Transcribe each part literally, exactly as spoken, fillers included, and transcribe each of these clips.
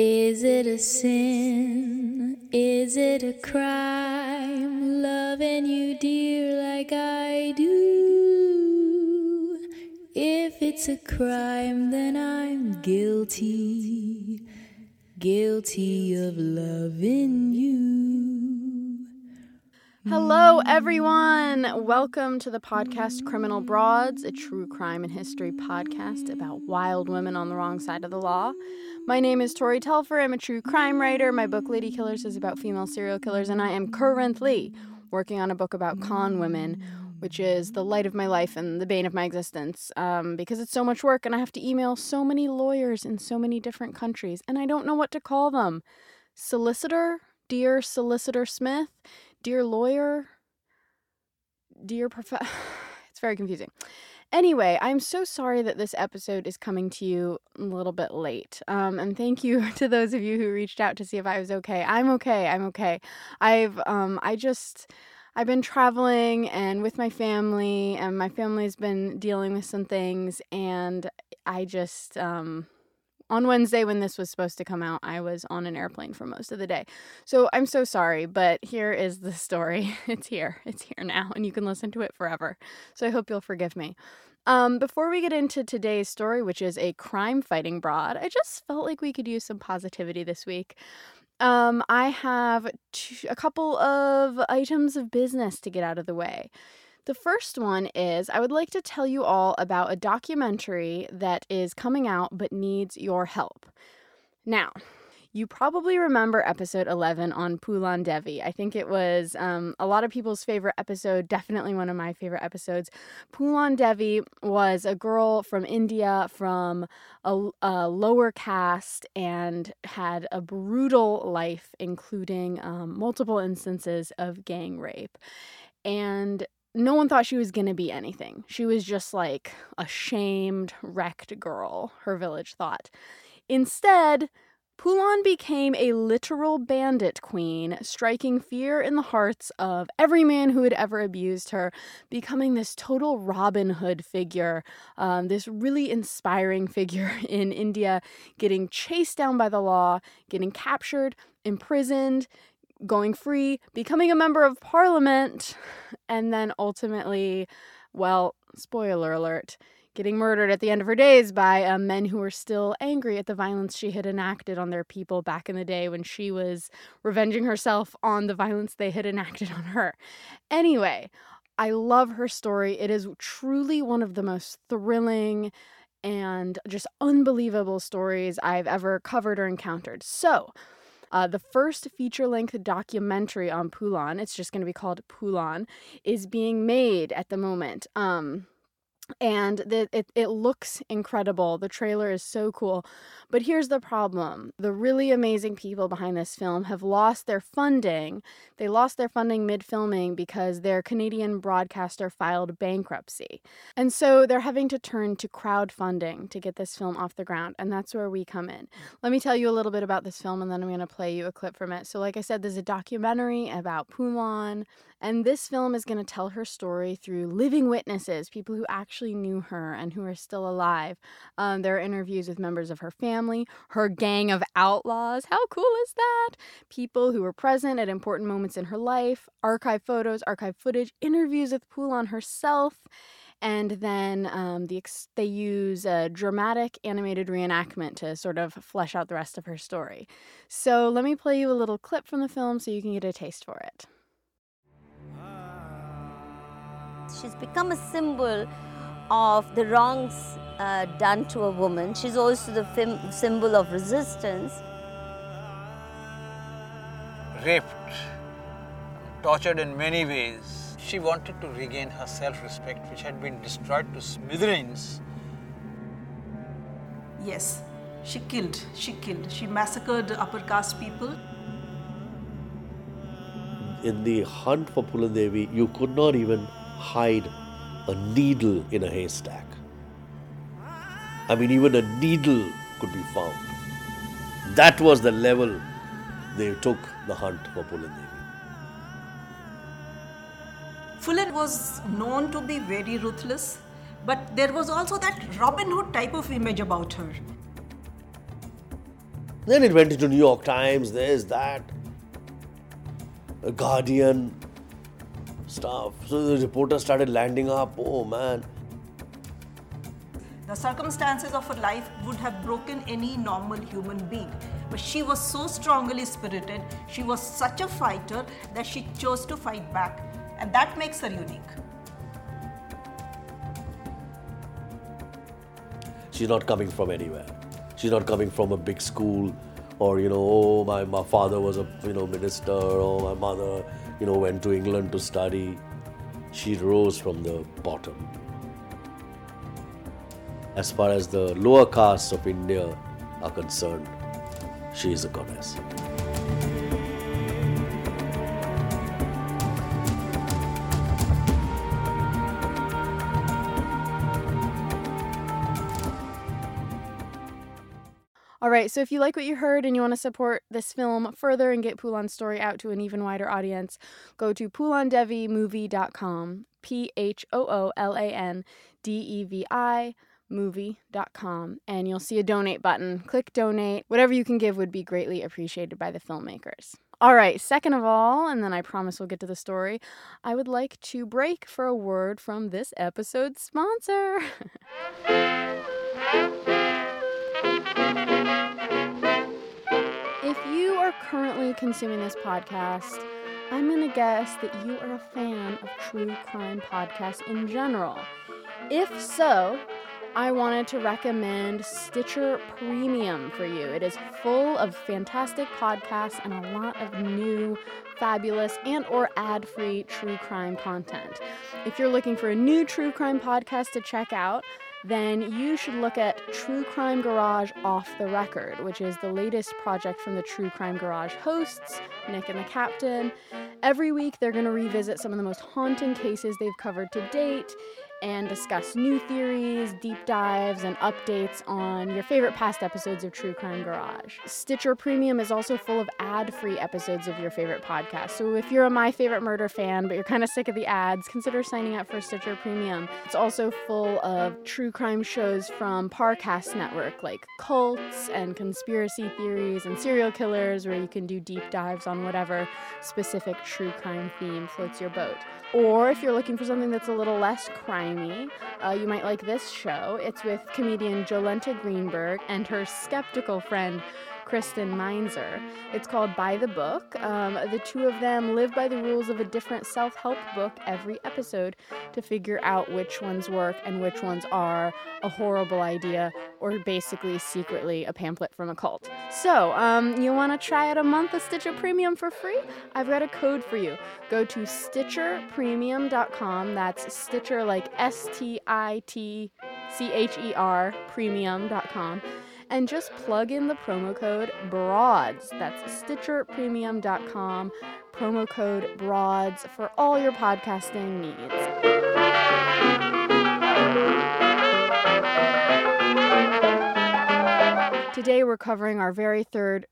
Is it a sin? Is it a crime? Loving you, dear, like I do. If it's a crime, then I'm guilty, guilty of loving you. Hello, everyone. Welcome to the podcast Criminal Broads, a true crime and history podcast about wild women on the wrong side of the law. My name is Tori Telfer. I'm a true crime writer. My book, Lady Killers, is about female serial killers, and I am currently working on a book about con women, which is the light of my life and the bane of my existence, um, because it's so much work, and I have to email so many lawyers in so many different countries, and I don't know what to call them. Solicitor? Dear Solicitor Smith? Dear lawyer? Dear prof... It's very confusing. Anyway, I'm so sorry that this episode is coming to you a little bit late. Um, and thank you to those of you who reached out to see if I was okay. I'm okay. I'm okay. I've, um, I just, I've been traveling and with my family, and my family's been dealing with some things. And I just, um, on Wednesday when this was supposed to come out, I was on an airplane for most of the day. So I'm so sorry, but here is the story. It's here. It's here now, and you can listen to it forever. So I hope you'll forgive me. Um, before we get into today's story, which is a crime-fighting broad, I just felt like we could use some positivity this week. Um, I have two, a couple of items of business to get out of the way. The first one is I would like to tell you all about a documentary that is coming out but needs your help. Now, you probably remember episode eleven on Phoolan Devi. I think it was um, a lot of people's favorite episode, definitely one of my favorite episodes. Phoolan Devi was a girl from India from a, a lower caste and had a brutal life, including um, multiple instances of gang rape. And no one thought she was going to be anything. She was just like a shamed, wrecked girl, her village thought. Instead, Phoolan became a literal bandit queen, striking fear in the hearts of every man who had ever abused her, becoming this total Robin Hood figure, um, this really inspiring figure in India, getting chased down by the law, getting captured, imprisoned, going free, becoming a member of parliament, and then ultimately, well, spoiler alert, getting murdered at the end of her days by uh, men who were still angry at the violence she had enacted on their people back in the day when she was revenging herself on the violence they had enacted on her. Anyway, I love her story. It is truly one of the most thrilling and just unbelievable stories I've ever covered or encountered. So, Uh, the first feature-length documentary on Phoolan, it's just going to be called Phoolan, is being made at the moment. Um, and the, it, it looks incredible. The trailer is so cool. But here's the problem. The really amazing people behind this film have lost their funding. They lost their funding mid-filming because their Canadian broadcaster filed bankruptcy. And so they're having to turn to crowdfunding to get this film off the ground. And that's where we come in. Let me tell you a little bit about this film, and then I'm going to play you a clip from it. So like I said, there's a documentary about Phoolan. And this film is going to tell her story through living witnesses, people who actually knew her and who are still alive. Um, there are interviews with members of her family, her gang of outlaws. How cool is that? People who were present at important moments in her life, archive photos, archive footage, interviews with Phoolan herself. And then um, the ex- they use a dramatic animated reenactment to sort of flesh out the rest of her story. So let me play you a little clip from the film so you can get a taste for it. She's become a symbol of the wrongs uh, done to a woman. She's also the fim- symbol of resistance. Raped, tortured in many ways. She wanted to regain her self-respect, which had been destroyed to smithereens. Yes, she killed, she killed. She massacred upper caste people. In the hunt for Phoolan Devi, you could not even hide a needle in a haystack. I mean, even a needle could be found. That was the level they took the hunt for Phoolan Devi. Phoolan was known to be very ruthless, but there was also that Robin Hood type of image about her. Then it went into New York Times, this, that, the Guardian stuff. So the reporters started landing up. Oh man. The circumstances of her life would have broken any normal human being. But she was so strongly spirited, she was such a fighter that she chose to fight back. And that makes her unique. She's not coming from anywhere. She's not coming from a big school or, you know, oh, my, my father was a, you know, minister, or my mother, you know, went to England to study. She rose from the bottom. As far as the lower castes of India are concerned, she is a goddess. All right, so if you like what you heard and you want to support this film further and get Phoolan's story out to an even wider audience, go to Phoolan Devi Movie dot com, P H O O L A N D E V I movie dot com, and you'll see a donate button. Click donate. Whatever you can give would be greatly appreciated by the filmmakers. All right, second of all, and then I promise we'll get to the story, I would like to break for a word from this episode's sponsor. If you are currently consuming this podcast, I'm going to guess that you are a fan of true crime podcasts in general. If so, I wanted to recommend Stitcher Premium for you. It is full of fantastic podcasts and a lot of new, fabulous, and or ad-free true crime content. If you're looking for a new true crime podcast to check out, then you should look at True Crime Garage Off the Record, which is the latest project from the True Crime Garage hosts, Nick and the Captain. Every week, they're going to revisit some of the most haunting cases they've covered to date and discuss new theories, deep dives, and updates on your favorite past episodes of True Crime Garage. Stitcher Premium is also full of ad-free episodes of your favorite podcast. So if you're a My Favorite Murder fan, but you're kind of sick of the ads, consider signing up for Stitcher Premium. It's also full of true crime shows from Parcast Network, like cults and conspiracy theories and serial killers, where you can do deep dives on whatever specific true crime theme floats your boat. Or if you're looking for something that's a little less crime, Uh, you might like this show. It's with comedian Jolenta Greenberg and her skeptical friend Kristen Meinzer. It's called By the Book. Um, the two of them live by the rules of a different self-help book every episode to figure out which ones work and which ones are a horrible idea or basically secretly a pamphlet from a cult. So, um, you want to try out a month of Stitcher Premium for free? I've got a code for you. Go to Stitcher Premium dot com. That's Stitcher like S T I T C H E R premium dot com. And just plug in the promo code BROADS. That's Stitcher Premium dot com, promo code BROADS for all your podcasting needs. Today we're covering our very third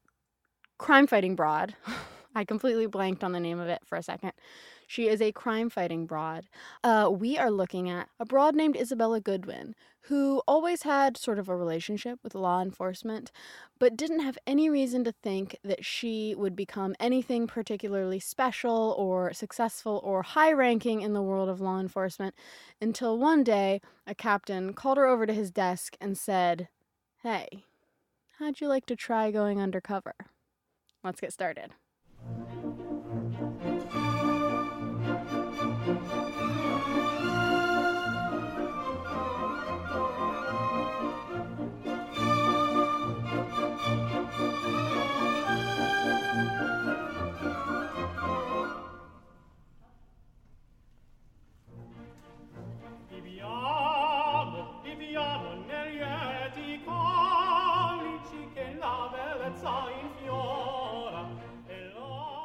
crime-fighting broad. I completely blanked on the name of it for a second. She is a crime-fighting broad. Uh, we are looking at a broad named Isabella Goodwin, who always had sort of a relationship with law enforcement, but didn't have any reason to think that she would become anything particularly special or successful or high-ranking in the world of law enforcement until one day a captain called her over to his desk and said, "Hey, how'd you like to try going undercover?" Let's get started.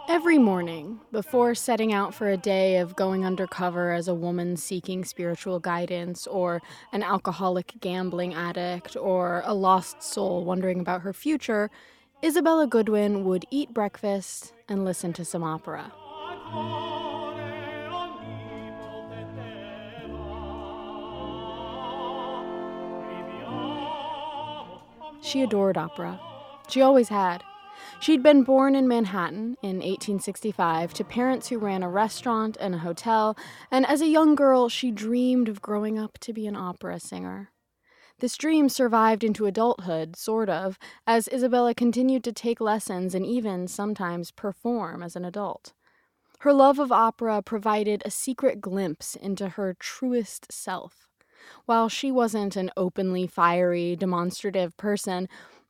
Every morning, before setting out for a day of going undercover as a woman seeking spiritual guidance or an alcoholic gambling addict or a lost soul wondering about her future, Isabella Goodwin would eat breakfast and listen to some opera. She adored opera. She always had. She'd been born in Manhattan in eighteen sixty-five to parents who ran a restaurant and a hotel, and as a young girl, she dreamed of growing up to be an opera singer. This dream survived into adulthood, sort of, as Isabella continued to take lessons and even sometimes perform as an adult. Her love of opera provided a secret glimpse into her truest self. While she wasn't an openly fiery, demonstrative person,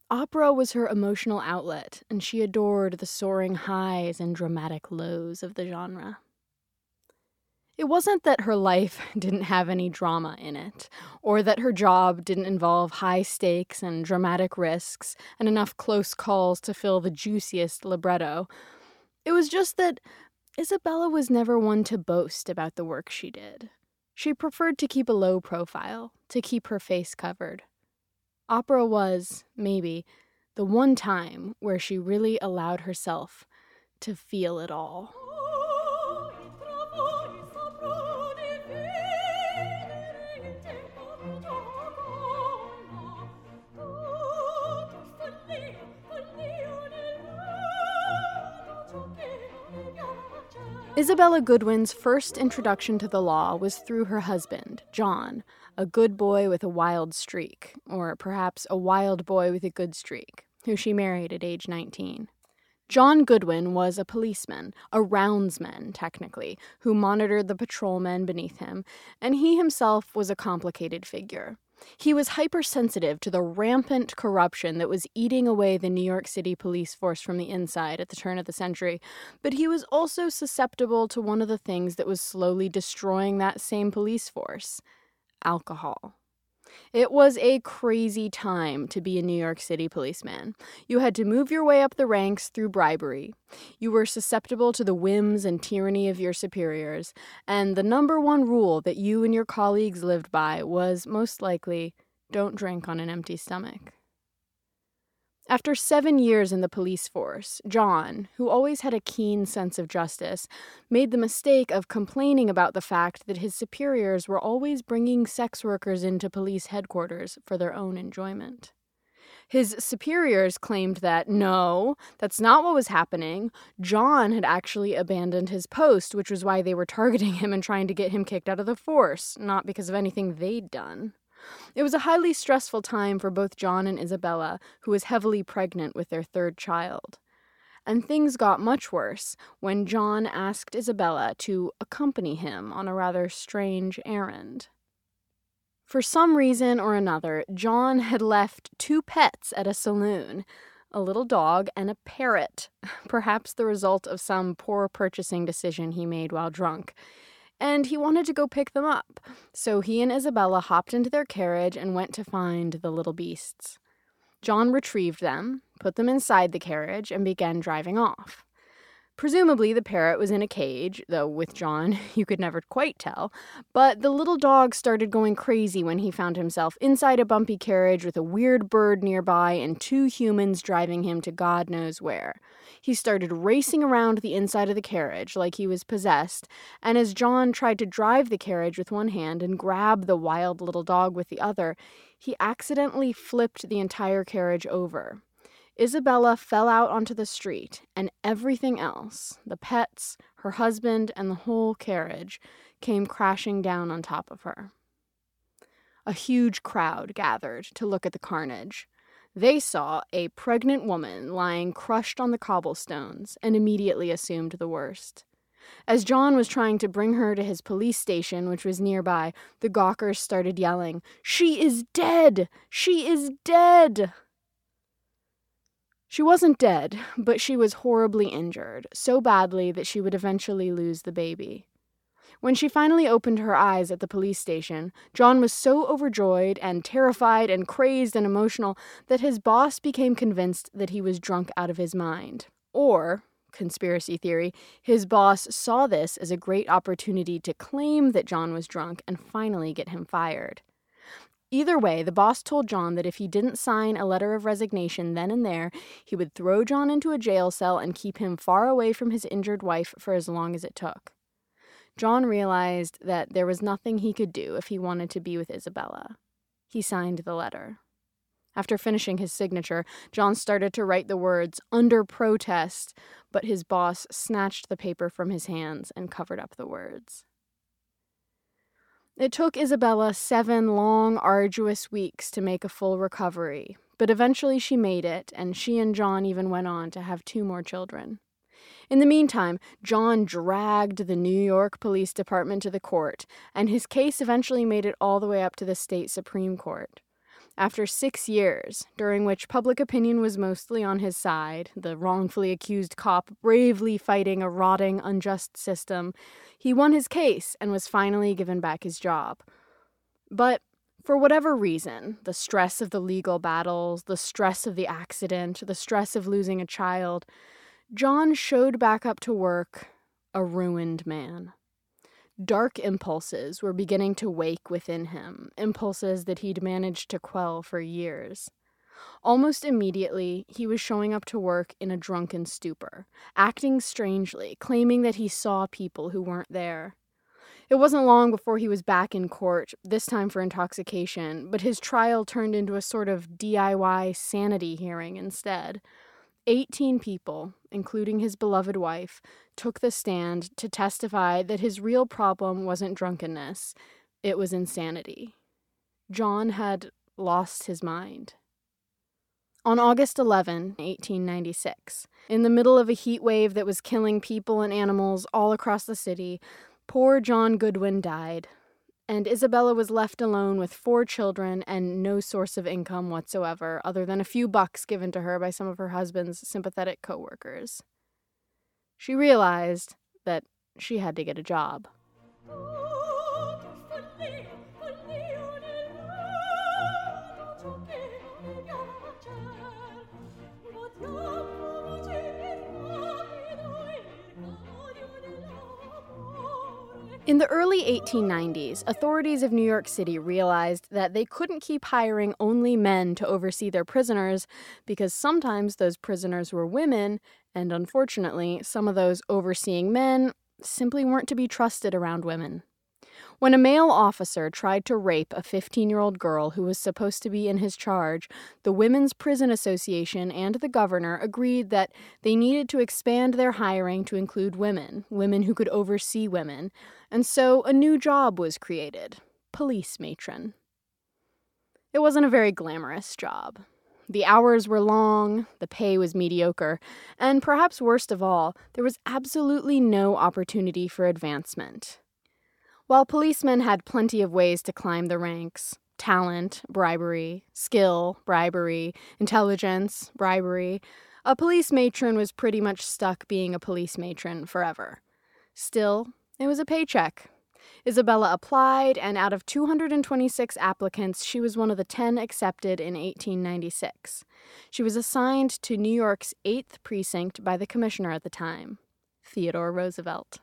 opera was her emotional outlet, and she adored the soaring highs and dramatic lows of the genre. It wasn't that her life didn't have any drama in it, or that her job didn't involve high stakes and dramatic risks and enough close calls to fill the juiciest libretto. It was just that Isabella was never one to boast about the work she did. She preferred to keep a low profile, to keep her face covered. Opera was, maybe, the one time where she really allowed herself to feel it all. Isabella Goodwin's first introduction to the law was through her husband, John, a good boy with a wild streak, or perhaps a wild boy with a good streak, who she married at age nineteen. John Goodwin was a policeman, a roundsman, technically, who monitored the patrolmen beneath him, and he himself was a complicated figure. He was hypersensitive to the rampant corruption that was eating away the New York City police force from the inside at the turn of the century, but he was also susceptible to one of the things that was slowly destroying that same police force: alcohol. It was a crazy time to be a New York City policeman. You had to move your way up the ranks through bribery. You were susceptible to the whims and tyranny of your superiors, and the number one rule that you and your colleagues lived by was, most likely, don't drink on an empty stomach. After seven years in the police force, John, who always had a keen sense of justice, made the mistake of complaining about the fact that his superiors were always bringing sex workers into police headquarters for their own enjoyment. His superiors claimed that, no, that's not what was happening. John had actually abandoned his post, which was why they were targeting him and trying to get him kicked out of the force, not because of anything they'd done. It was a highly stressful time for both John and Isabella, who was heavily pregnant with their third child. And things got much worse when John asked Isabella to accompany him on a rather strange errand. For some reason or another, John had left two pets at a saloon, a little dog and a parrot, perhaps the result of some poor purchasing decision he made while drunk. And he wanted to go pick them up, so he and Isabella hopped into their carriage and went to find the little beasts. John retrieved them, put them inside the carriage, and began driving off. Presumably the parrot was in a cage, though with John you could never quite tell, but the little dog started going crazy when he found himself inside a bumpy carriage with a weird bird nearby and two humans driving him to God knows where. He started racing around the inside of the carriage like he was possessed, and as John tried to drive the carriage with one hand and grab the wild little dog with the other, he accidentally flipped the entire carriage over. Isabella fell out onto the street, and everything else, the pets, her husband, and the whole carriage, came crashing down on top of her. A huge crowd gathered to look at the carnage. They saw a pregnant woman lying crushed on the cobblestones and immediately assumed the worst. As John was trying to bring her to his police station, which was nearby, the gawkers started yelling, "She is dead! She is dead!" She wasn't dead, but she was horribly injured, so badly that she would eventually lose the baby. When she finally opened her eyes at the police station, John was so overjoyed and terrified and crazed and emotional that his boss became convinced that he was drunk out of his mind. Or, conspiracy theory, his boss saw this as a great opportunity to claim that John was drunk and finally get him fired. Either way, the boss told John that if he didn't sign a letter of resignation then and there, he would throw John into a jail cell and keep him far away from his injured wife for as long as it took. John realized that there was nothing he could do if he wanted to be with Isabella. He signed the letter. After finishing his signature, John started to write the words, "Under protest," but his boss snatched the paper from his hands and covered up the words. It took Isabella seven long, arduous weeks to make a full recovery, but eventually she made it, and she and John even went on to have two more children. In the meantime, John dragged the New York Police Department to the court, and his case eventually made it all the way up to the state Supreme Court. After six years, during which public opinion was mostly on his side, the wrongfully accused cop bravely fighting a rotting, unjust system, he won his case and was finally given back his job. But for whatever reason, the stress of the legal battles, the stress of the accident, the stress of losing a child, John showed back up to work a ruined man. Dark impulses were beginning to wake within him, impulses that he'd managed to quell for years. Almost immediately, he was showing up to work in a drunken stupor, acting strangely, claiming that he saw people who weren't there. It wasn't long before he was back in court, this time for intoxication, but his trial turned into a sort of D I Y sanity hearing instead. Eighteen people, including his beloved wife, took the stand to testify that his real problem wasn't drunkenness, it was insanity. John had lost his mind. On August eleventh, eighteen ninety-six, in the middle of a heat wave that was killing people and animals all across the city, poor John Goodwin died, and Isabella was left alone with four children and no source of income whatsoever, other than a few bucks given to her by some of her husband's sympathetic coworkers. She realized that she had to get a job. In the early eighteen nineties, authorities of New York City realized that they couldn't keep hiring only men to oversee their prisoners because sometimes those prisoners were women, and unfortunately, some of those overseeing men simply weren't to be trusted around women. When a male officer tried to rape a fifteen-year-old girl who was supposed to be in his charge, the Women's Prison Association and the governor agreed that they needed to expand their hiring to include women, women who could oversee women, and so a new job was created, police matron. It wasn't a very glamorous job. The hours were long, the pay was mediocre, and perhaps worst of all, there was absolutely no opportunity for advancement. While policemen had plenty of ways to climb the ranks, talent, bribery, skill, bribery, intelligence, bribery, a police matron was pretty much stuck being a police matron forever. Still, it was a paycheck. Isabella applied, and out of two hundred twenty-six applicants, she was one of the ten accepted in eighteen ninety-six. She was assigned to New York's eighth precinct by the commissioner at the time, Theodore Roosevelt.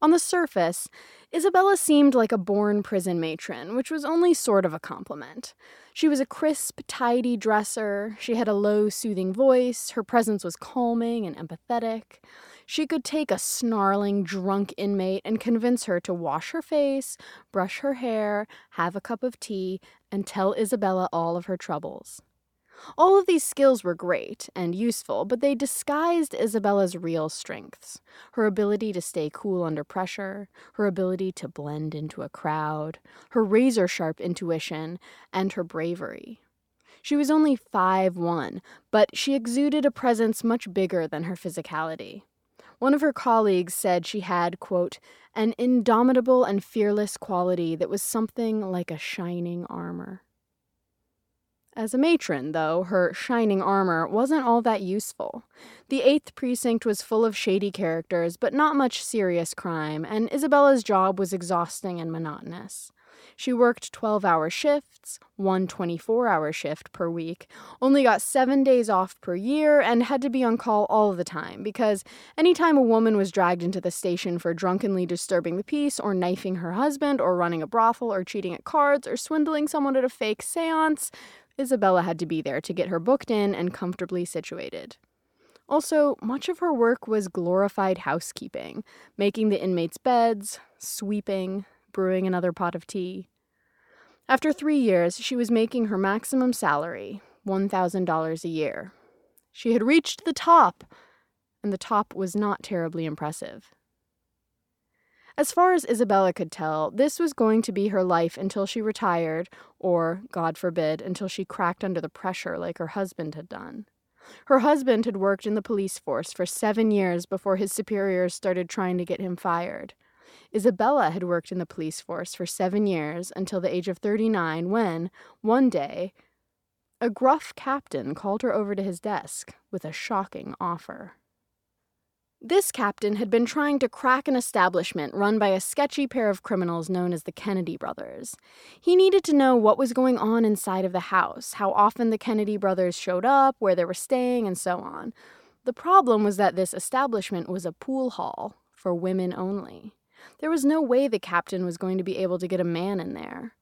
On the surface, Isabella seemed like a born prison matron, which was only sort of a compliment. She was a crisp, tidy dresser, she had a low, soothing voice, her presence was calming and empathetic. She could take a snarling, drunk inmate and convince her to wash her face, brush her hair, have a cup of tea, and tell Isabella all of her troubles. All of these skills were great and useful, but they disguised Isabella's real strengths, her ability to stay cool under pressure, her ability to blend into a crowd, her razor-sharp intuition, and her bravery. She was only five foot one, but she exuded a presence much bigger than her physicality. One of her colleagues said she had, quote, an indomitable and fearless quality that was something like a shining armor. As a matron, though, her shining armor wasn't all that useful. The eighth precinct was full of shady characters, but not much serious crime, and Isabella's job was exhausting and monotonous. She worked twelve-hour shifts, one twenty-four-hour shift per week, only got seven days off per year, and had to be on call all the time, because any time a woman was dragged into the station for drunkenly disturbing the peace, or knifing her husband, or running a brothel, or cheating at cards, or swindling someone at a fake seance, Isabella had to be there to get her booked in and comfortably situated. Also, much of her work was glorified housekeeping, making the inmates' beds, sweeping, brewing another pot of tea. After three years, she was making her maximum salary, one thousand dollars a year. She had reached the top, and the top was not terribly impressive. As far as Isabella could tell, this was going to be her life until she retired, or, God forbid, until she cracked under the pressure like her husband had done. Her husband had worked in the police force for seven years before his superiors started trying to get him fired. Isabella had worked in the police force for seven years until the age of thirty-nine when, one day, a gruff captain called her over to his desk with a shocking offer. This captain had been trying to crack an establishment run by a sketchy pair of criminals known as the Kennedy brothers. He needed to know what was going on inside of the house, how often the Kennedy brothers showed up, where they were staying, and so on. The problem was that this establishment was a pool hall for women only. There was no way the captain was going to be able to get a man in there.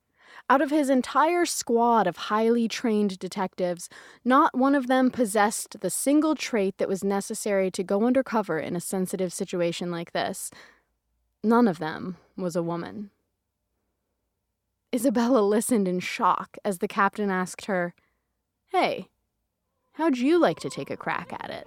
Out of his entire squad of highly trained detectives, not one of them possessed the single trait that was necessary to go undercover in a sensitive situation like this. None of them was a woman. Isabella listened in shock as the captain asked her, "Hey, how'd you like to take a crack at it?"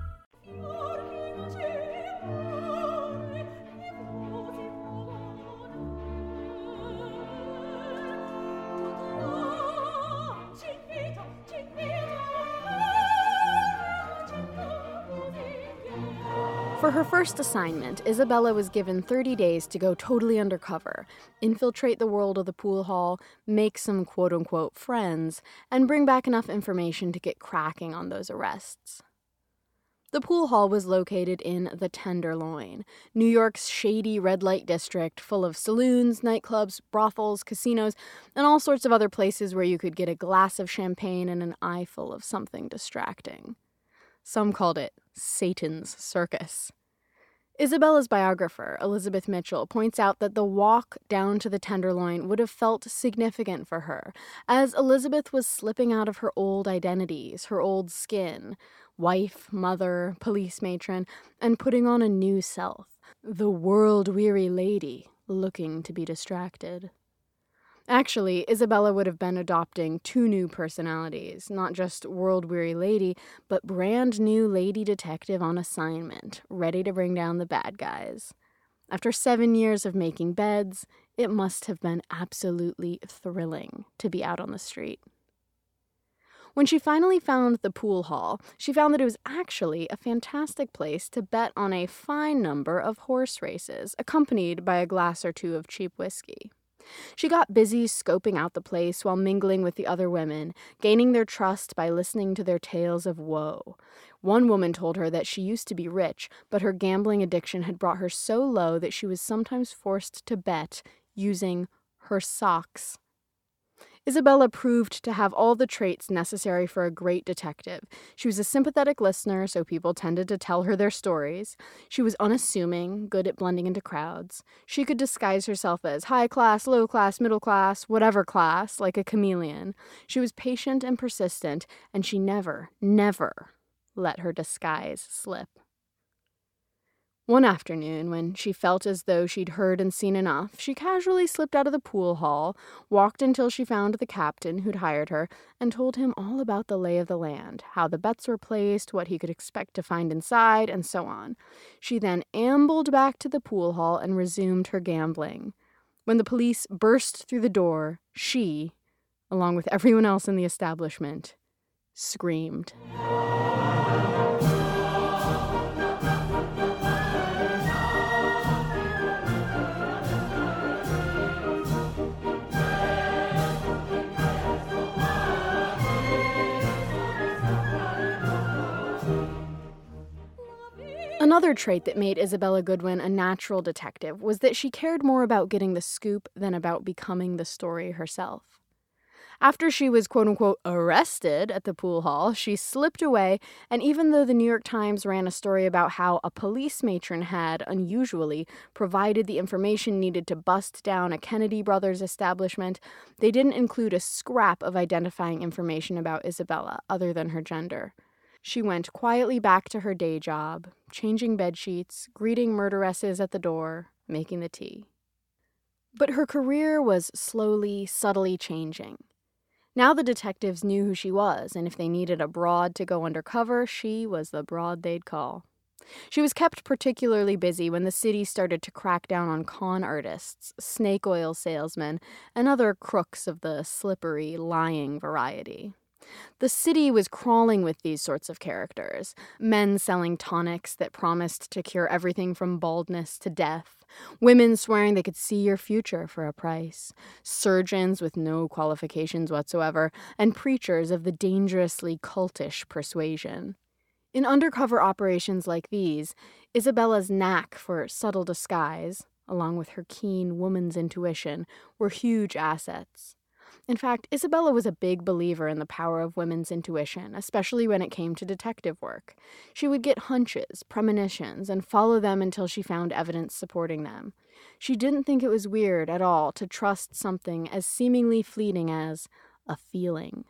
For her first assignment, Isabella was given thirty days to go totally undercover, infiltrate the world of the pool hall, make some quote-unquote friends, and bring back enough information to get cracking on those arrests. The pool hall was located in the Tenderloin, New York's shady red light district full of saloons, nightclubs, brothels, casinos, and all sorts of other places where you could get a glass of champagne and an eyeful of something distracting. Some called it Satan's Circus. Isabella's biographer, Elizabeth Mitchell, points out that the walk down to the Tenderloin would have felt significant for her, as Elizabeth was slipping out of her old identities, her old skin, wife, mother, police matron, and putting on a new self, the world-weary lady looking to be distracted. Actually, Isabella would have been adopting two new personalities, not just world-weary lady, but brand-new lady detective on assignment, ready to bring down the bad guys. After seven years of making beds, it must have been absolutely thrilling to be out on the street. When she finally found the pool hall, she found that it was actually a fantastic place to bet on a fine number of horse races, accompanied by a glass or two of cheap whiskey. She got busy scoping out the place while mingling with the other women, gaining their trust by listening to their tales of woe. One woman told her that she used to be rich, but her gambling addiction had brought her so low that she was sometimes forced to bet using her socks. Isabella proved to have all the traits necessary for a great detective. She was a sympathetic listener, so people tended to tell her their stories. She was unassuming, good at blending into crowds. She could disguise herself as high class, low class, middle class, whatever class, like a chameleon. She was patient and persistent, and she never, never let her disguise slip. One afternoon, when she felt as though she'd heard and seen enough, she casually slipped out of the pool hall, walked until she found the captain who'd hired her, and told him all about the lay of the land, how the bets were placed, what he could expect to find inside, and so on. She then ambled back to the pool hall and resumed her gambling. When the police burst through the door, she, along with everyone else in the establishment, screamed. Another trait that made Isabella Goodwin a natural detective was that she cared more about getting the scoop than about becoming the story herself. After she was, quote-unquote, arrested at the pool hall, she slipped away, and even though the New York Times ran a story about how a police matron had, unusually, provided the information needed to bust down a Kennedy brothers establishment, they didn't include a scrap of identifying information about Isabella, other than her gender. She went quietly back to her day job, changing bedsheets, greeting murderesses at the door, making the tea. But her career was slowly, subtly changing. Now the detectives knew who she was, and if they needed a broad to go undercover, she was the broad they'd call. She was kept particularly busy when the city started to crack down on con artists, snake oil salesmen, and other crooks of the slippery, lying variety. The city was crawling with these sorts of characters, men selling tonics that promised to cure everything from baldness to death, women swearing they could see your future for a price, surgeons with no qualifications whatsoever, and preachers of the dangerously cultish persuasion. In undercover operations like these, Isabella's knack for subtle disguise, along with her keen woman's intuition, were huge assets. In fact, Isabella was a big believer in the power of women's intuition, especially when it came to detective work. She would get hunches, premonitions, and follow them until she found evidence supporting them. She didn't think it was weird at all to trust something as seemingly fleeting as a feeling.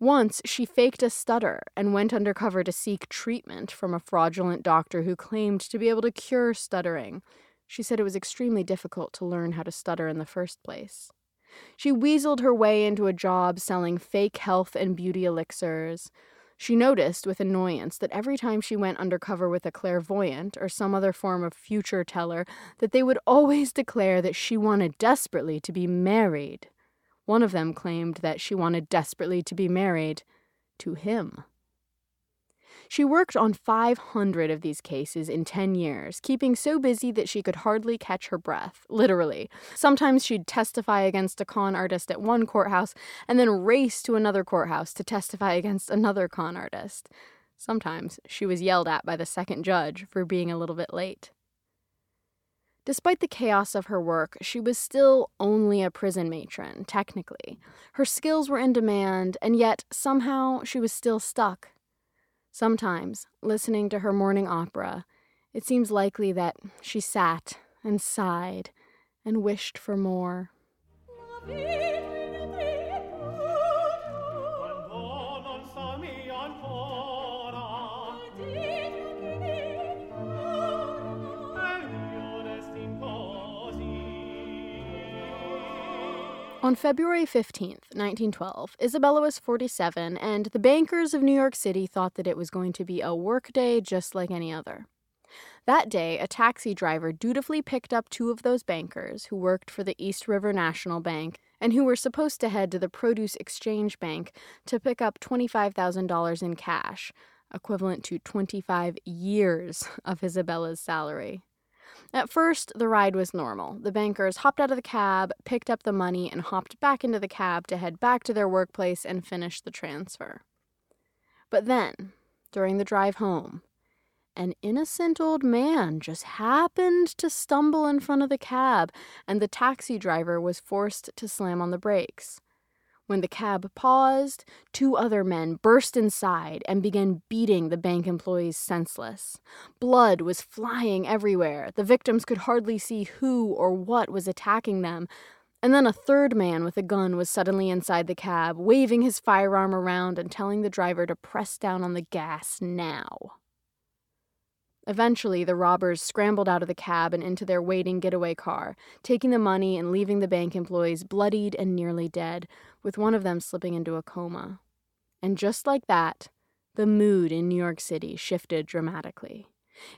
Once, she faked a stutter and went undercover to seek treatment from a fraudulent doctor who claimed to be able to cure stuttering. She said it was extremely difficult to learn how to stutter in the first place. She weaseled her way into a job selling fake health and beauty elixirs. She noticed with annoyance that every time she went undercover with a clairvoyant or some other form of future teller, that they would always declare that she wanted desperately to be married. One of them claimed that she wanted desperately to be married to him. She worked on five hundred of these cases in ten years, keeping so busy that she could hardly catch her breath, literally. Sometimes she'd testify against a con artist at one courthouse and then race to another courthouse to testify against another con artist. Sometimes she was yelled at by the second judge for being a little bit late. Despite the chaos of her work, she was still only a prison matron, technically. Her skills were in demand, and yet somehow she was still stuck. Sometimes, listening to her morning opera, it seems likely that she sat and sighed and wished for more. On February fifteenth, nineteen twelve, Isabella was forty-seven, and the bankers of New York City thought that it was going to be a workday just like any other. That day, a taxi driver dutifully picked up two of those bankers who worked for the East River National Bank and who were supposed to head to the Produce Exchange Bank to pick up twenty-five thousand dollars in cash, equivalent to twenty-five years of Isabella's salary. At first, the ride was normal. The bankers hopped out of the cab, picked up the money, and hopped back into the cab to head back to their workplace and finish the transfer. But then, during the drive home, an innocent old man just happened to stumble in front of the cab, and the taxi driver was forced to slam on the brakes. When the cab paused, two other men burst inside and began beating the bank employees senseless. Blood was flying everywhere. The victims could hardly see who or what was attacking them. And then a third man with a gun was suddenly inside the cab, waving his firearm around and telling the driver to press down on the gas now. Eventually, the robbers scrambled out of the cab and into their waiting getaway car, taking the money and leaving the bank employees bloodied and nearly dead, with one of them slipping into a coma. And just like that, the mood in New York City shifted dramatically.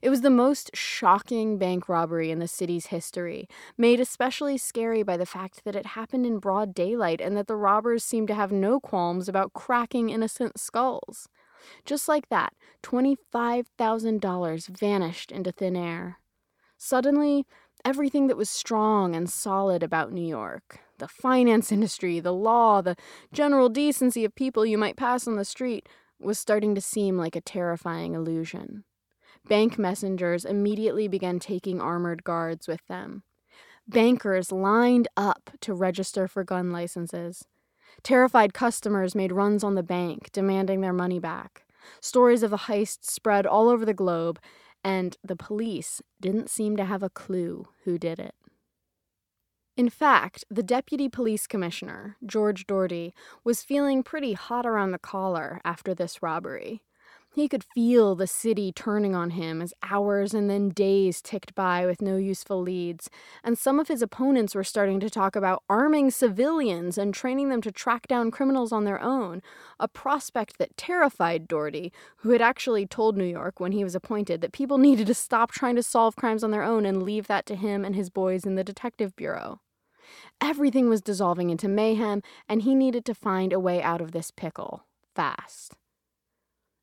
It was the most shocking bank robbery in the city's history, made especially scary by the fact that it happened in broad daylight and that the robbers seemed to have no qualms about cracking innocent skulls. Just like that, twenty-five thousand dollars vanished into thin air. Suddenly, everything that was strong and solid about New York, the finance industry, the law, the general decency of people you might pass on the street, was starting to seem like a terrifying illusion. Bank messengers immediately began taking armored guards with them. Bankers lined up to register for gun licenses. Terrified customers made runs on the bank, demanding their money back. Stories of the heist spread all over the globe, and the police didn't seem to have a clue who did it. In fact, the deputy police commissioner, George Dougherty, was feeling pretty hot around the collar after this robbery. He could feel the city turning on him as hours and then days ticked by with no useful leads, and some of his opponents were starting to talk about arming civilians and training them to track down criminals on their own, a prospect that terrified Dougherty, who had actually told New York when he was appointed that people needed to stop trying to solve crimes on their own and leave that to him and his boys in the detective bureau. Everything was dissolving into mayhem, and he needed to find a way out of this pickle, fast.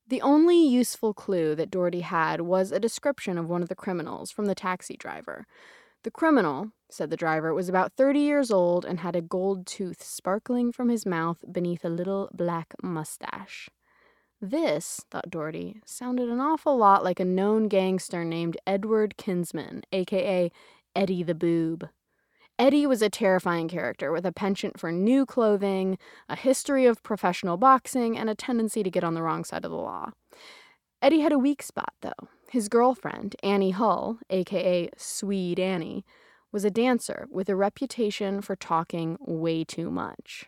The only useful clue that Dougherty had was a description of one of the criminals from the taxi driver. The criminal, said the driver, was about thirty years old and had a gold tooth sparkling from his mouth beneath a little black mustache. This, thought Dougherty, sounded an awful lot like a known gangster named Edward Kinsman, a k a. Eddie the Boob. Eddie was a terrifying character with a penchant for new clothing, a history of professional boxing, and a tendency to get on the wrong side of the law. Eddie had a weak spot, though. His girlfriend, Annie Hull, a k a. Swede Annie, was a dancer with a reputation for talking way too much.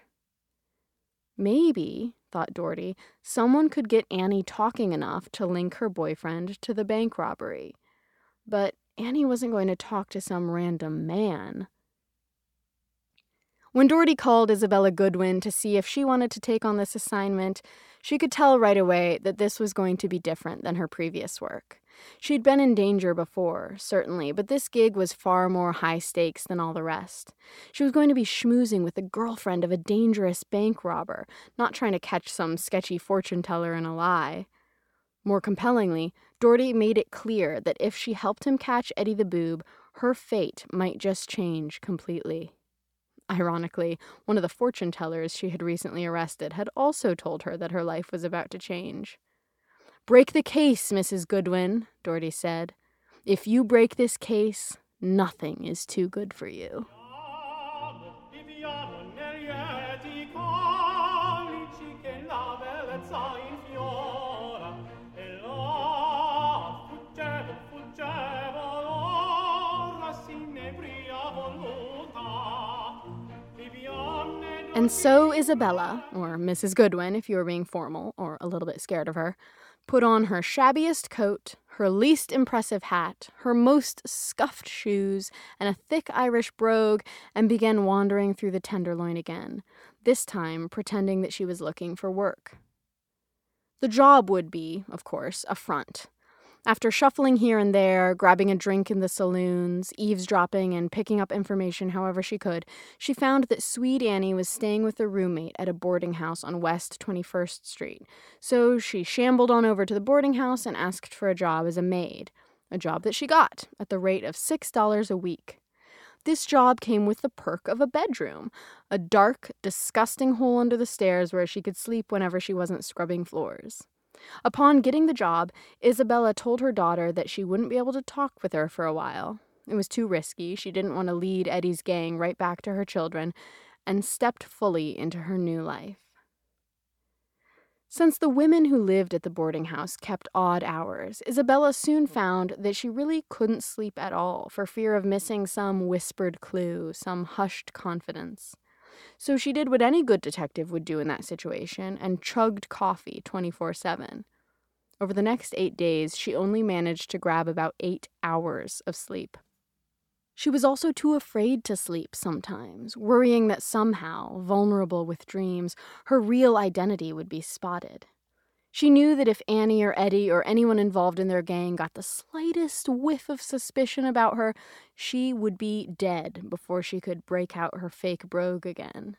Maybe, thought Dougherty, someone could get Annie talking enough to link her boyfriend to the bank robbery. But Annie wasn't going to talk to some random man. When Dougherty called Isabella Goodwin to see if she wanted to take on this assignment, she could tell right away that this was going to be different than her previous work. She'd been in danger before, certainly, but this gig was far more high stakes than all the rest. She was going to be schmoozing with the girlfriend of a dangerous bank robber, not trying to catch some sketchy fortune teller in a lie. More compellingly, Dougherty made it clear that if she helped him catch Eddie the Boob, her fate might just change completely. Ironically, one of the fortune tellers she had recently arrested had also told her that her life was about to change. "Break the case, Missus Goodwin," Dougherty said. "If you break this case, nothing is too good for you." And so Isabella, or Missus Goodwin if you were being formal or a little bit scared of her, put on her shabbiest coat, her least impressive hat, her most scuffed shoes, and a thick Irish brogue, and began wandering through the Tenderloin again, this time pretending that she was looking for work. The job would be, of course, a front. After shuffling here and there, grabbing a drink in the saloons, eavesdropping and picking up information however she could, she found that Swede Annie was staying with a roommate at a boarding house on West twenty-first Street. So she shambled on over to the boarding house and asked for a job as a maid, a job that she got at the rate of six dollars a week. This job came with the perk of a bedroom, a dark, disgusting hole under the stairs where she could sleep whenever she wasn't scrubbing floors. Upon getting the job, Isabella told her daughter that she wouldn't be able to talk with her for a while. It was too risky, she didn't want to lead Eddie's gang right back to her children, and stepped fully into her new life. Since the women who lived at the boarding house kept odd hours, Isabella soon found that she really couldn't sleep at all for fear of missing some whispered clue, some hushed confidence. So she did what any good detective would do in that situation and chugged coffee twenty-four seven. Over the next eight days, she only managed to grab about eight hours of sleep. She was also too afraid to sleep sometimes, worrying that somehow, vulnerable with dreams, her real identity would be spotted. She knew that if Annie or Eddie or anyone involved in their gang got the slightest whiff of suspicion about her, she would be dead before she could break out her fake brogue again.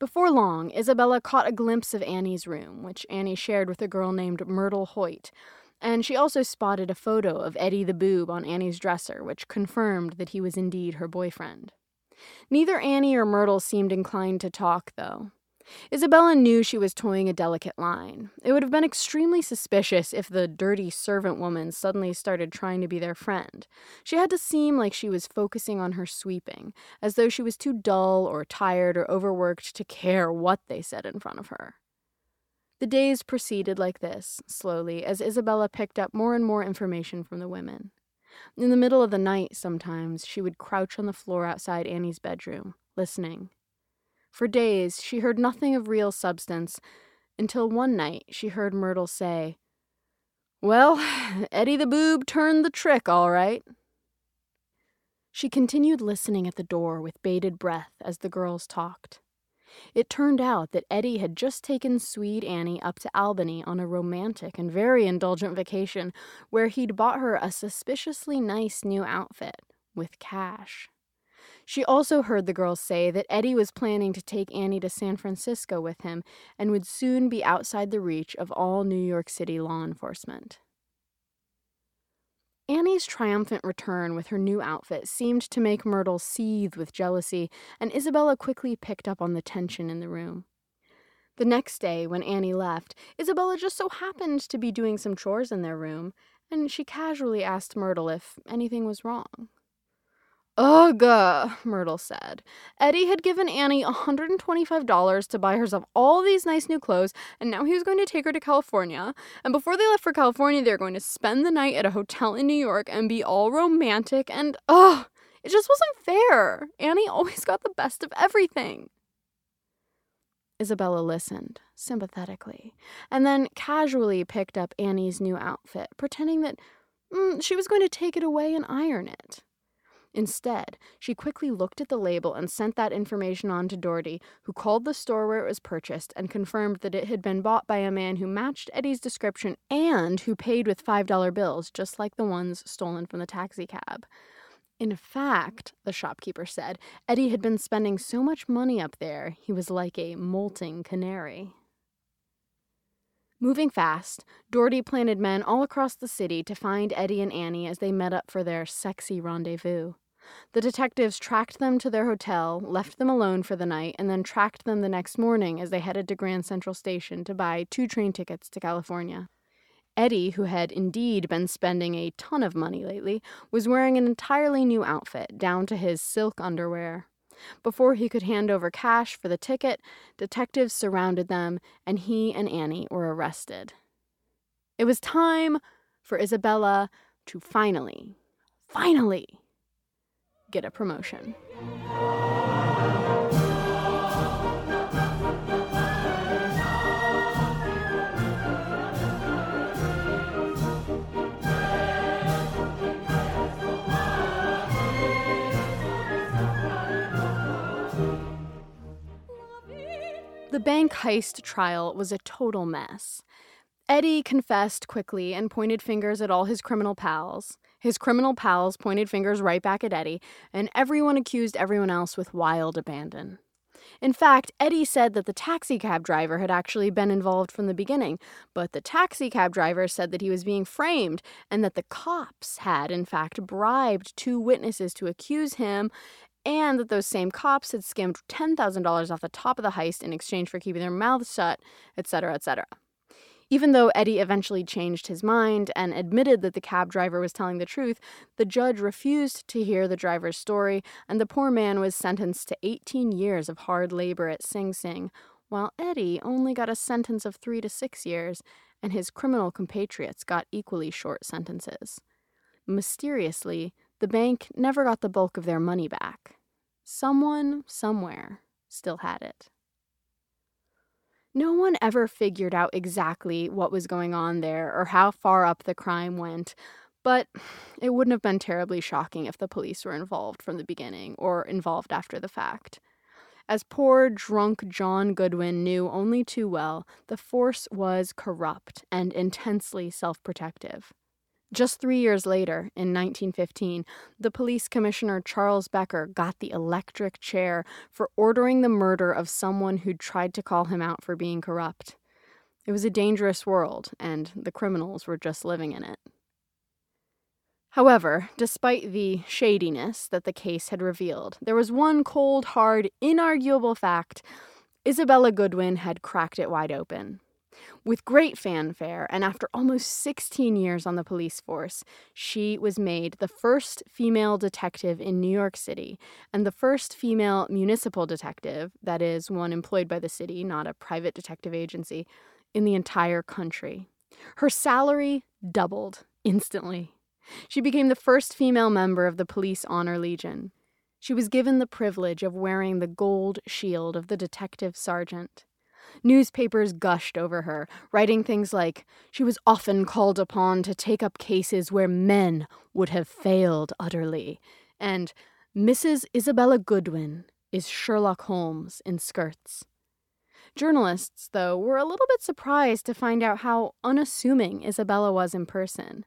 Before long, Isabella caught a glimpse of Annie's room, which Annie shared with a girl named Myrtle Hoyt, and she also spotted a photo of Eddie the Boob on Annie's dresser, which confirmed that he was indeed her boyfriend. Neither Annie or Myrtle seemed inclined to talk, though. Isabella knew she was toeing a delicate line. It would have been extremely suspicious if the dirty servant woman suddenly started trying to be their friend. She had to seem like she was focusing on her sweeping, as though she was too dull or tired or overworked to care what they said in front of her. The days proceeded like this, slowly, as Isabella picked up more and more information from the women. In the middle of the night, sometimes, she would crouch on the floor outside Annie's bedroom, listening. For days, she heard nothing of real substance, until one night she heard Myrtle say, "Well, Eddie the Boob turned the trick, all right." She continued listening at the door with bated breath as the girls talked. It turned out that Eddie had just taken Swede Annie up to Albany on a romantic and very indulgent vacation, where he'd bought her a suspiciously nice new outfit with cash. She also heard the girls say that Eddie was planning to take Annie to San Francisco with him and would soon be outside the reach of all New York City law enforcement. Annie's triumphant return with her new outfit seemed to make Myrtle seethe with jealousy, and Isabella quickly picked up on the tension in the room. The next day, when Annie left, Isabella just so happened to be doing some chores in their room, and she casually asked Myrtle if anything was wrong. "Ugh," uh, Myrtle said. "Eddie had given Annie one hundred twenty-five dollars to buy herself all these nice new clothes, and now he was going to take her to California. And before they left for California, they were going to spend the night at a hotel in New York and be all romantic, and ugh, it just wasn't fair. Annie always got the best of everything." Isabella listened, sympathetically, and then casually picked up Annie's new outfit, pretending that mm, she was going to take it away and iron it. Instead, she quickly looked at the label and sent that information on to Dougherty, who called the store where it was purchased and confirmed that it had been bought by a man who matched Eddie's description and who paid with five dollar bills, just like the ones stolen from the taxicab. In fact, the shopkeeper said, Eddie had been spending so much money up there, he was like a molting canary. Moving fast, Dougherty planted men all across the city to find Eddie and Annie as they met up for their sexy rendezvous. The detectives tracked them to their hotel, left them alone for the night, and then tracked them the next morning as they headed to Grand Central Station to buy two train tickets to California. Eddie, who had indeed been spending a ton of money lately, was wearing an entirely new outfit, down to his silk underwear. Before he could hand over cash for the ticket, detectives surrounded them, and he and Annie were arrested. It was time for Isabella to finally, finally... get a promotion. The bank heist trial was a total mess. Eddie confessed quickly and pointed fingers at all his criminal pals. His criminal pals pointed fingers right back at Eddie, and everyone accused everyone else with wild abandon. In fact, Eddie said that the taxicab driver had actually been involved from the beginning, but the taxicab driver said that he was being framed and that the cops had, in fact, bribed two witnesses to accuse him, and that those same cops had skimmed ten thousand dollars off the top of the heist in exchange for keeping their mouths shut, et cetera, et cetera. Even though Eddie eventually changed his mind and admitted that the cab driver was telling the truth, the judge refused to hear the driver's story, and the poor man was sentenced to eighteen years of hard labor at Sing Sing, while Eddie only got a sentence of three to six years, and his criminal compatriots got equally short sentences. Mysteriously, the bank never got the bulk of their money back. Someone, somewhere, still had it. No one ever figured out exactly what was going on there or how far up the crime went, but it wouldn't have been terribly shocking if the police were involved from the beginning or involved after the fact. As poor, drunk John Goodwin knew only too well, the force was corrupt and intensely self-protective. Just three years later, in nineteen fifteen, the police commissioner Charles Becker got the electric chair for ordering the murder of someone who'd tried to call him out for being corrupt. It was a dangerous world, and the criminals were just living in it. However, despite the shadiness that the case had revealed, there was one cold, hard, inarguable fact Isabella Goodwin had cracked it wide open. With great fanfare, and after almost sixteen years on the police force, she was made the first female detective in New York City and the first female municipal detective, that is, one employed by the city, not a private detective agency, in the entire country. Her salary doubled instantly. She became the first female member of the Police Honor Legion. She was given the privilege of wearing the gold shield of the detective sergeant. Newspapers gushed over her, writing things like, she was often called upon to take up cases where men would have failed utterly, and Missus Isabella Goodwin is Sherlock Holmes in skirts. Journalists, though, were a little bit surprised to find out how unassuming Isabella was in person.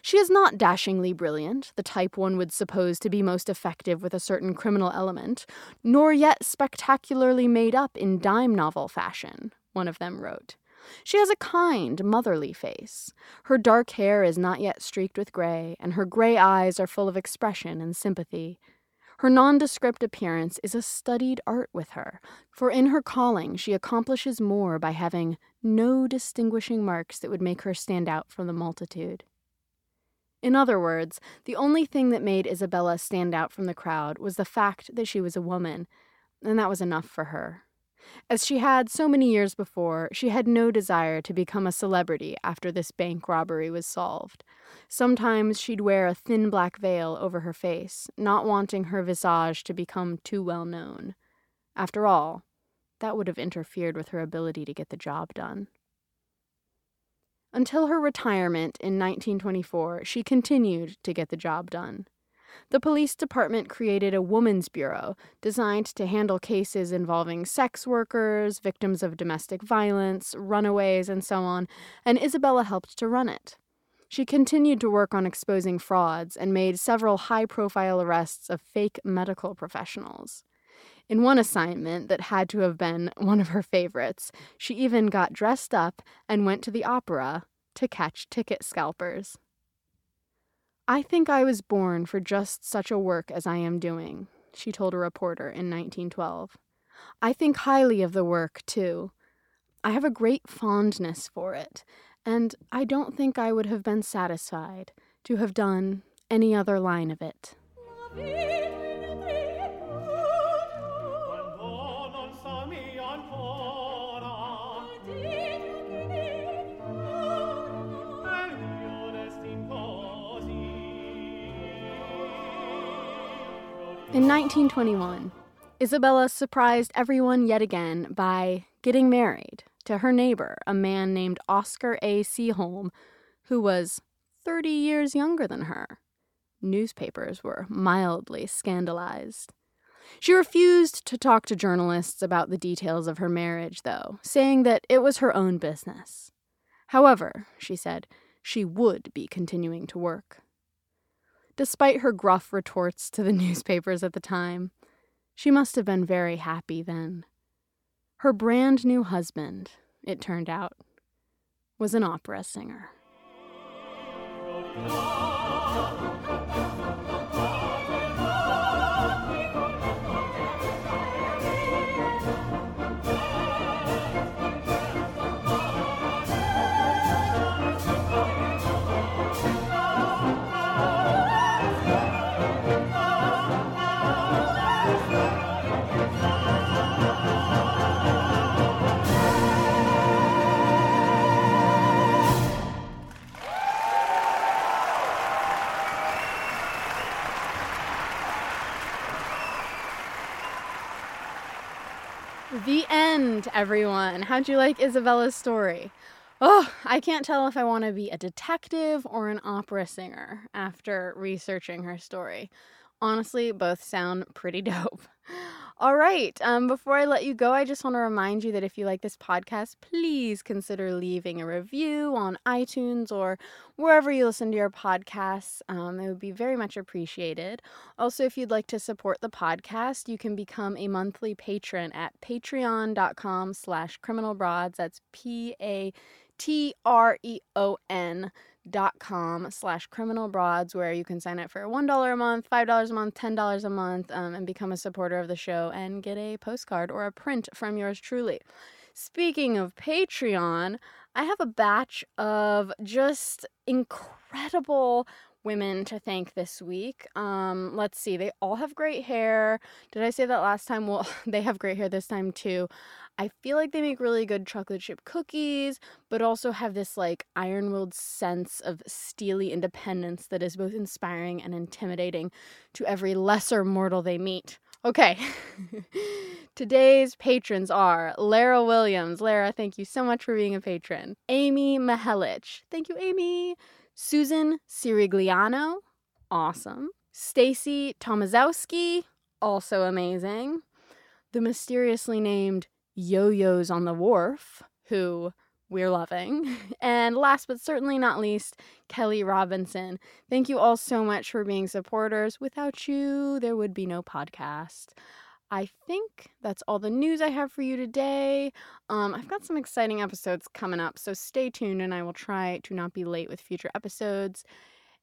She is not dashingly brilliant, the type one would suppose to be most effective with a certain criminal element, nor yet spectacularly made up in dime novel fashion, one of them wrote. She has a kind, motherly face. Her dark hair is not yet streaked with gray, and her gray eyes are full of expression and sympathy. Her nondescript appearance is a studied art with her, for in her calling she accomplishes more by having no distinguishing marks that would make her stand out from the multitude. In other words, the only thing that made Isabella stand out from the crowd was the fact that she was a woman, and that was enough for her. As she had so many years before, she had no desire to become a celebrity after this bank robbery was solved. Sometimes she'd wear a thin black veil over her face, not wanting her visage to become too well known. After all, that would have interfered with her ability to get the job done. Until her retirement in nineteen twenty-four, she continued to get the job done. The police department created a women's bureau designed to handle cases involving sex workers, victims of domestic violence, runaways, and so on, and Isabella helped to run it. She continued to work on exposing frauds and made several high-profile arrests of fake medical professionals. In one assignment that had to have been one of her favorites, she even got dressed up and went to the opera to catch ticket scalpers. "I think I was born for just such a work as I am doing," she told a reporter in nineteen twelve. "I think highly of the work, too. I have a great fondness for it, and I don't think I would have been satisfied to have done any other line of it." In nineteen twenty-one, Isabella surprised everyone yet again by getting married to her neighbor, a man named Oscar A. Seaholm, who was thirty years younger than her. Newspapers were mildly scandalized. She refused to talk to journalists about the details of her marriage, though, saying that it was her own business. However, she said, she would be continuing to work. Despite her gruff retorts to the newspapers at the time, she must have been very happy then. Her brand new husband, it turned out, was an opera singer. The end, everyone. How'd you like Isabella's story? Oh, I can't tell if I want to be a detective or an opera singer after researching her story. Honestly, both sound pretty dope. All right, um, before I let you go, I just want to remind you that if you like this podcast, please consider leaving a review on iTunes or wherever you listen to your podcasts. Um, it would be very much appreciated. Also, if you'd like to support the podcast, you can become a monthly patron at patreon dot com slash criminal broads. That's P A T R E O N dot com slash criminal broads, where you can sign up for one dollar a month, five dollars a month, ten dollars a month, um, and become a supporter of the show and get a postcard or a print from yours truly. Speaking of Patreon, I have a batch of just incredible women to thank this week. Um, let's see. They all have great hair. Did I say that last time? Well, they have great hair this time too. I feel like they make really good chocolate chip cookies, but also have this like iron-willed sense of steely independence that is both inspiring and intimidating to every lesser mortal they meet. Okay. Today's patrons are Lara Williams. Lara, thank you so much for being a patron. Amy Mihalich. Thank you, Amy. Susan Sirigliano, awesome. Stacy Tomaszewski, also amazing. The mysteriously named Yo-Yos on the Wharf, who we're loving. And last but certainly not least, Kelly Robinson. Thank you all so much for being supporters. Without you, there would be no podcast. I think that's all the news I have for you today. Um, I've got some exciting episodes coming up, so stay tuned and I will try to not be late with future episodes.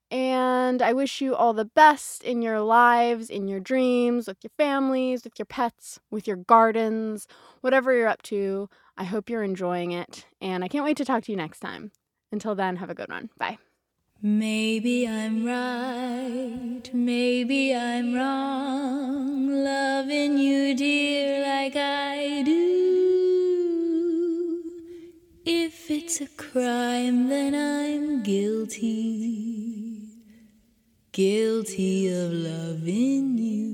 And I wish you all the best in your lives, in your dreams, with your families, with your pets, with your gardens, whatever you're up to. I hope you're enjoying it, and I can't wait to talk to you next time. Until then, have a good one. Bye. Maybe I'm right, maybe I'm wrong, loving you, dear, like I do. If it's a crime, then I'm guilty, guilty of loving you.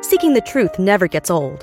Seeking the truth never gets old.